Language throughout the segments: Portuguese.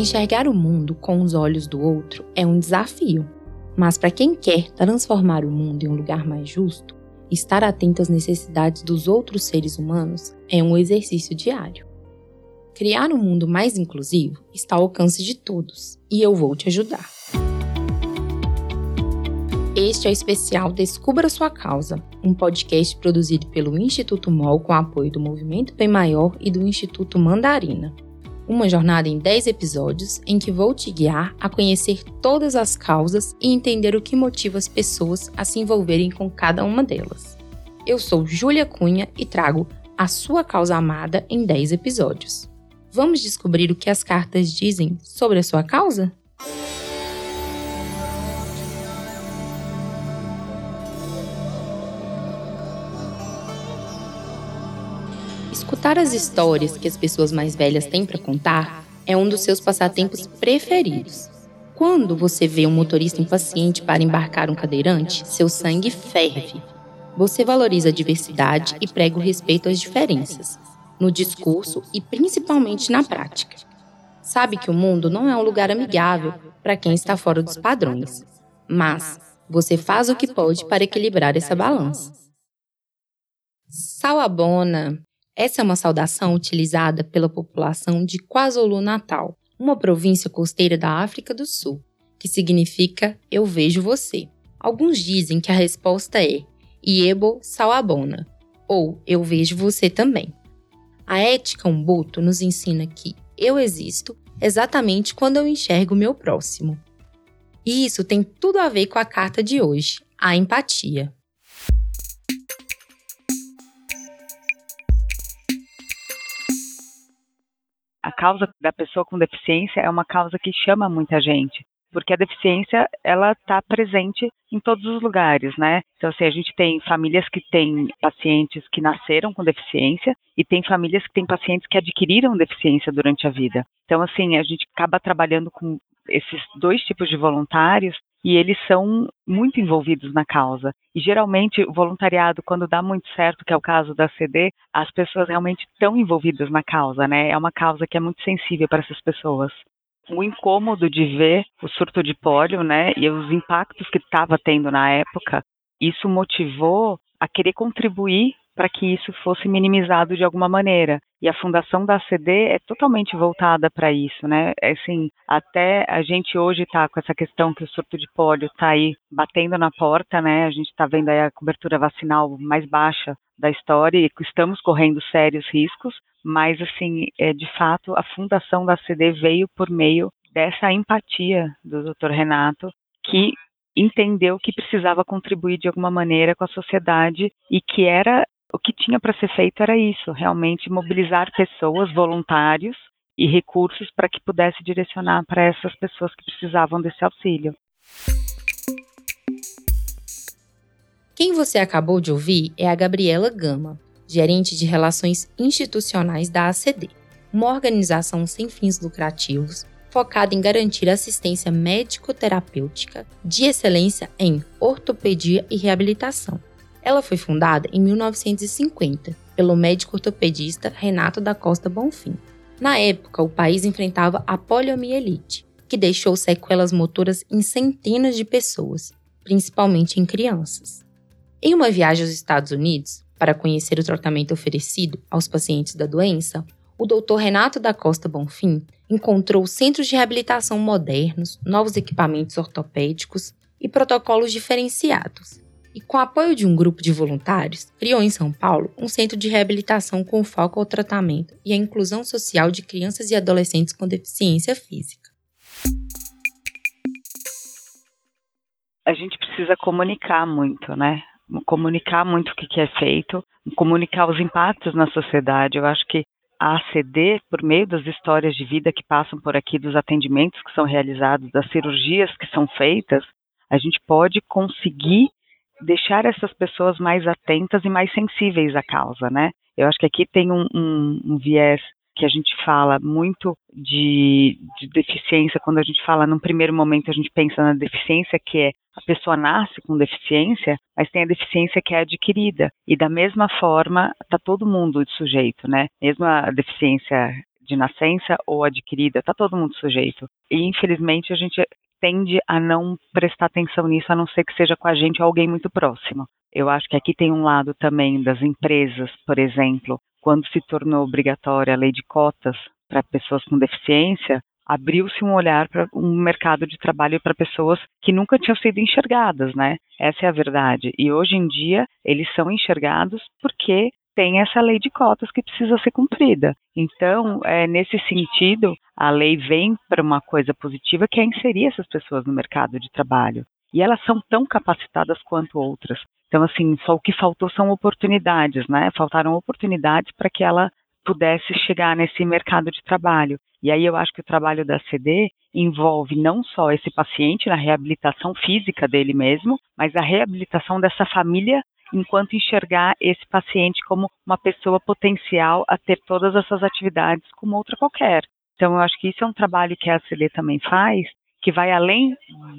Enxergar o mundo com os olhos do outro é um desafio, mas para quem quer transformar o mundo em um lugar mais justo, estar atento às necessidades dos outros seres humanos é um exercício diário. Criar um mundo mais inclusivo está ao alcance de todos, e eu vou te ajudar. Este é o especial Descubra Sua Causa, um podcast produzido pelo Instituto MOL com apoio do Movimento Bem Maior e do Instituto Mandarina. Uma jornada em 10 episódios em que vou te guiar a conhecer todas as causas e entender o que motiva as pessoas a se envolverem com cada uma delas. Eu sou Júlia Cunha e trago a sua causa amada em 10 episódios. Vamos descobrir o que as cartas dizem sobre a sua causa? Escutar as histórias que as pessoas mais velhas têm para contar é um dos seus passatempos preferidos. Quando você vê um motorista impaciente para embarcar um cadeirante, seu sangue ferve. Você valoriza a diversidade e prega o respeito às diferenças, no discurso e principalmente na prática. Sabe que o mundo não é um lugar amigável para quem está fora dos padrões, mas você faz o que pode para equilibrar essa balança. Sawabona. Essa é uma saudação utilizada pela população de KwaZulu Natal, uma província costeira da África do Sul, que significa Eu Vejo Você. Alguns dizem que a resposta é Iebo Sawabona, ou Eu Vejo Você Também. A ética Ubuntu nos ensina que eu existo exatamente quando eu enxergo o meu próximo. E isso tem tudo a ver com a carta de hoje, a empatia. A causa da pessoa com deficiência é uma causa que chama muita gente, porque a deficiência ela está presente em todos os lugares, né? Então, assim, a gente tem famílias que têm pacientes que nasceram com deficiência e tem famílias que têm pacientes que adquiriram deficiência durante a vida. Então, assim, a gente acaba trabalhando com esses dois tipos de voluntários e eles são muito envolvidos na causa. E, geralmente, o voluntariado, quando dá muito certo, que é o caso da CD, as pessoas realmente estão envolvidas na causa, né? É uma causa que é muito sensível para essas pessoas. O incômodo de ver o surto de pólio, né, e os impactos que estava tendo na época, isso motivou a querer contribuir para que isso fosse minimizado de alguma maneira. E a fundação da ACD é totalmente voltada para isso, né? Assim, até a gente hoje está com essa questão que o surto de pólio está aí batendo na porta, né? A gente está vendo aí a cobertura vacinal mais baixa da história e estamos correndo sérios riscos, mas, assim, de fato, a fundação da ACD veio por meio dessa empatia do Dr. Renato, que entendeu que precisava contribuir de alguma maneira com a sociedade e que era o que tinha para ser feito era isso, realmente mobilizar pessoas, voluntários e recursos para que pudesse direcionar para essas pessoas que precisavam desse auxílio. Quem você acabou de ouvir é a Gabriela Gama, gerente de Relações Institucionais da ACD, uma organização sem fins lucrativos focada em garantir assistência médico-terapêutica de excelência em ortopedia e reabilitação. Ela foi fundada em 1950 pelo médico ortopedista Renato da Costa Bonfim. Na época, o país enfrentava a poliomielite, que deixou sequelas motoras em centenas de pessoas, principalmente em crianças. Em uma viagem aos Estados Unidos, para conhecer o tratamento oferecido aos pacientes da doença, o Dr. Renato da Costa Bonfim encontrou centros de reabilitação modernos, novos equipamentos ortopédicos e protocolos diferenciados. E com o apoio de um grupo de voluntários, criou em São Paulo um centro de reabilitação com foco ao tratamento e à inclusão social de crianças e adolescentes com deficiência física. A gente precisa comunicar muito, né? Comunicar muito o que é feito, comunicar os impactos na sociedade. Eu acho que a ACD, por meio das histórias de vida que passam por aqui, dos atendimentos que são realizados, das cirurgias que são feitas, a gente pode conseguir deixar essas pessoas mais atentas e mais sensíveis à causa, né? Eu acho que aqui tem um viés que a gente fala muito de deficiência. Quando a gente fala, num primeiro momento, a gente pensa na deficiência, que é a pessoa nasce com deficiência, mas tem a deficiência que é adquirida. E da mesma forma, está todo mundo sujeito, né? Mesmo a deficiência de nascença ou adquirida, está todo mundo sujeito. E, infelizmente, a gente tende a não prestar atenção nisso, a não ser que seja com a gente ou alguém muito próximo. Eu acho que aqui tem um lado também das empresas, por exemplo, quando se tornou obrigatória a lei de cotas para pessoas com deficiência, abriu-se um olhar para um mercado de trabalho para pessoas que nunca tinham sido enxergadas, né? Essa é a verdade. E hoje em dia, eles são enxergados porque tem essa lei de cotas que precisa ser cumprida. Então, nesse sentido, a lei vem para uma coisa positiva, que é inserir essas pessoas no mercado de trabalho. E elas são tão capacitadas quanto outras. Então, assim, só o que faltou são oportunidades, né? Faltaram oportunidades para que ela pudesse chegar nesse mercado de trabalho. E aí eu acho que o trabalho da ACD envolve não só esse paciente na reabilitação física dele mesmo, mas a reabilitação dessa família enquanto enxergar esse paciente como uma pessoa potencial a ter todas essas atividades como outra qualquer. Então eu acho que isso é um trabalho que a ACD também faz, que vai além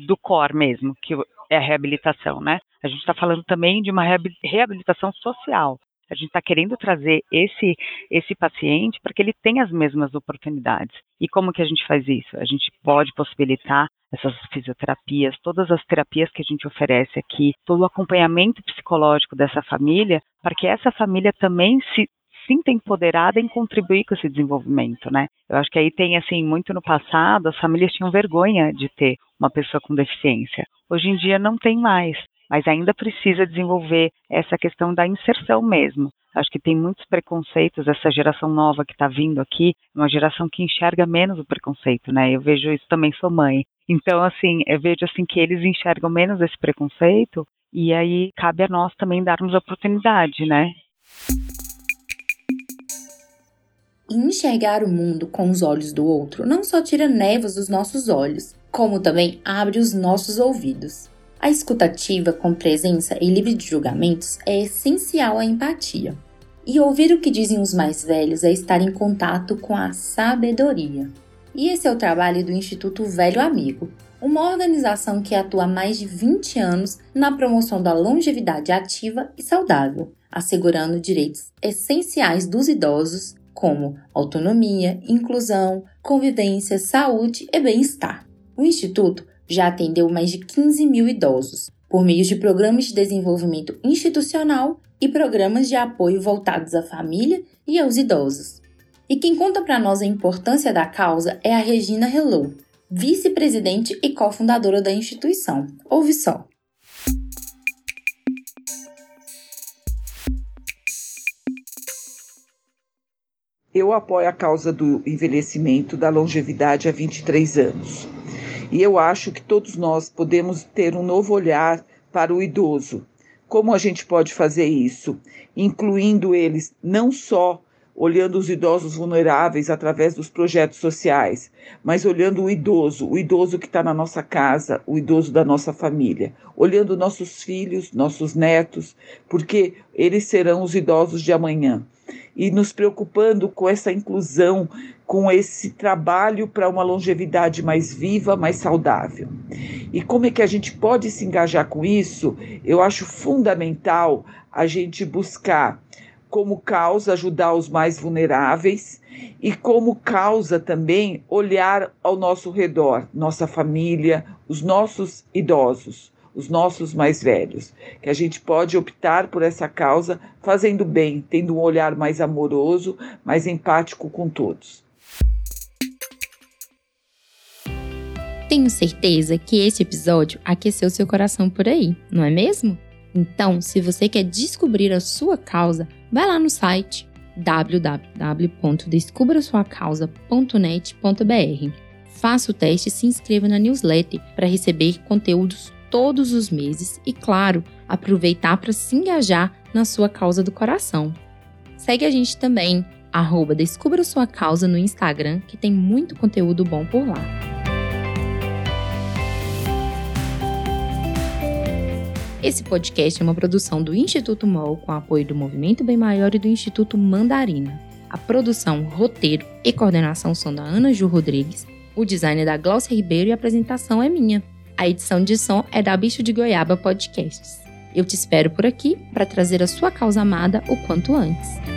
do core mesmo, que é a reabilitação, né? A gente está falando também de uma reabilitação social. A gente está querendo trazer esse paciente para que ele tenha as mesmas oportunidades. E como que a gente faz isso? A gente pode possibilitar essas fisioterapias, todas as terapias que a gente oferece aqui, todo o acompanhamento psicológico dessa família, para que essa família também se sinta empoderada em contribuir com esse desenvolvimento, né? Eu acho que aí tem, assim, muito no passado, as famílias tinham vergonha de ter uma pessoa com deficiência. Hoje em dia não tem mais. Mas ainda precisa desenvolver essa questão da inserção mesmo. Acho que tem muitos preconceitos, essa geração nova que está vindo aqui, uma geração que enxerga menos o preconceito, né? Eu vejo isso também, sou mãe. Então, assim, eu vejo assim, que eles enxergam menos esse preconceito e aí cabe a nós também darmos a oportunidade, né? Enxergar o mundo com os olhos do outro não só tira névoas dos nossos olhos, como também abre os nossos ouvidos. A escutativa com presença e livre de julgamentos é essencial à empatia. E ouvir o que dizem os mais velhos é estar em contato com a sabedoria. E esse é o trabalho do Instituto Velho Amigo, uma organização que atua há mais de 20 anos na promoção da longevidade ativa e saudável, assegurando direitos essenciais dos idosos, como autonomia, inclusão, convivência, saúde e bem-estar. O Instituto já atendeu mais de 15 mil idosos, por meio de programas de desenvolvimento institucional e programas de apoio voltados à família e aos idosos. E quem conta para nós a importância da causa é a Regina Helou, vice-presidente e cofundadora da instituição. Ouve só! Eu apoio a causa do envelhecimento da longevidade há 23 anos. E eu acho que todos nós podemos ter um novo olhar para o idoso. Como a gente pode fazer isso? Incluindo eles, não só olhando os idosos vulneráveis através dos projetos sociais, mas olhando o idoso que está na nossa casa, o idoso da nossa família, olhando nossos filhos, nossos netos, porque eles serão os idosos de amanhã. E nos preocupando com essa inclusão, com esse trabalho para uma longevidade mais viva, mais saudável. E como é que a gente pode se engajar com isso? Eu acho fundamental a gente buscar como causa ajudar os mais vulneráveis e como causa também olhar ao nosso redor, nossa família, os nossos idosos, os nossos mais velhos, que a gente pode optar por essa causa fazendo bem, tendo um olhar mais amoroso, mais empático com todos. Tenho certeza que este episódio aqueceu seu coração por aí, não é mesmo? Então, se você quer descobrir a sua causa, vai lá no site www.descubrasuacausa.net.br. Faça o teste e se inscreva na newsletter para receber conteúdos todos os meses e, claro, aproveitar para se engajar na sua causa do coração. Segue a gente também, @Descubra Sua Causa no Instagram, que tem muito conteúdo bom por lá. Esse podcast é uma produção do Instituto MOL com apoio do Movimento Bem Maior e do Instituto Mandarina. A produção, roteiro e coordenação são da Ana Ju Rodrigues, o design é da Gláucia Ribeiro e a apresentação é minha. A edição de som é da Bicho de Goiaba Podcasts. Eu te espero por aqui para trazer a sua causa amada o quanto antes.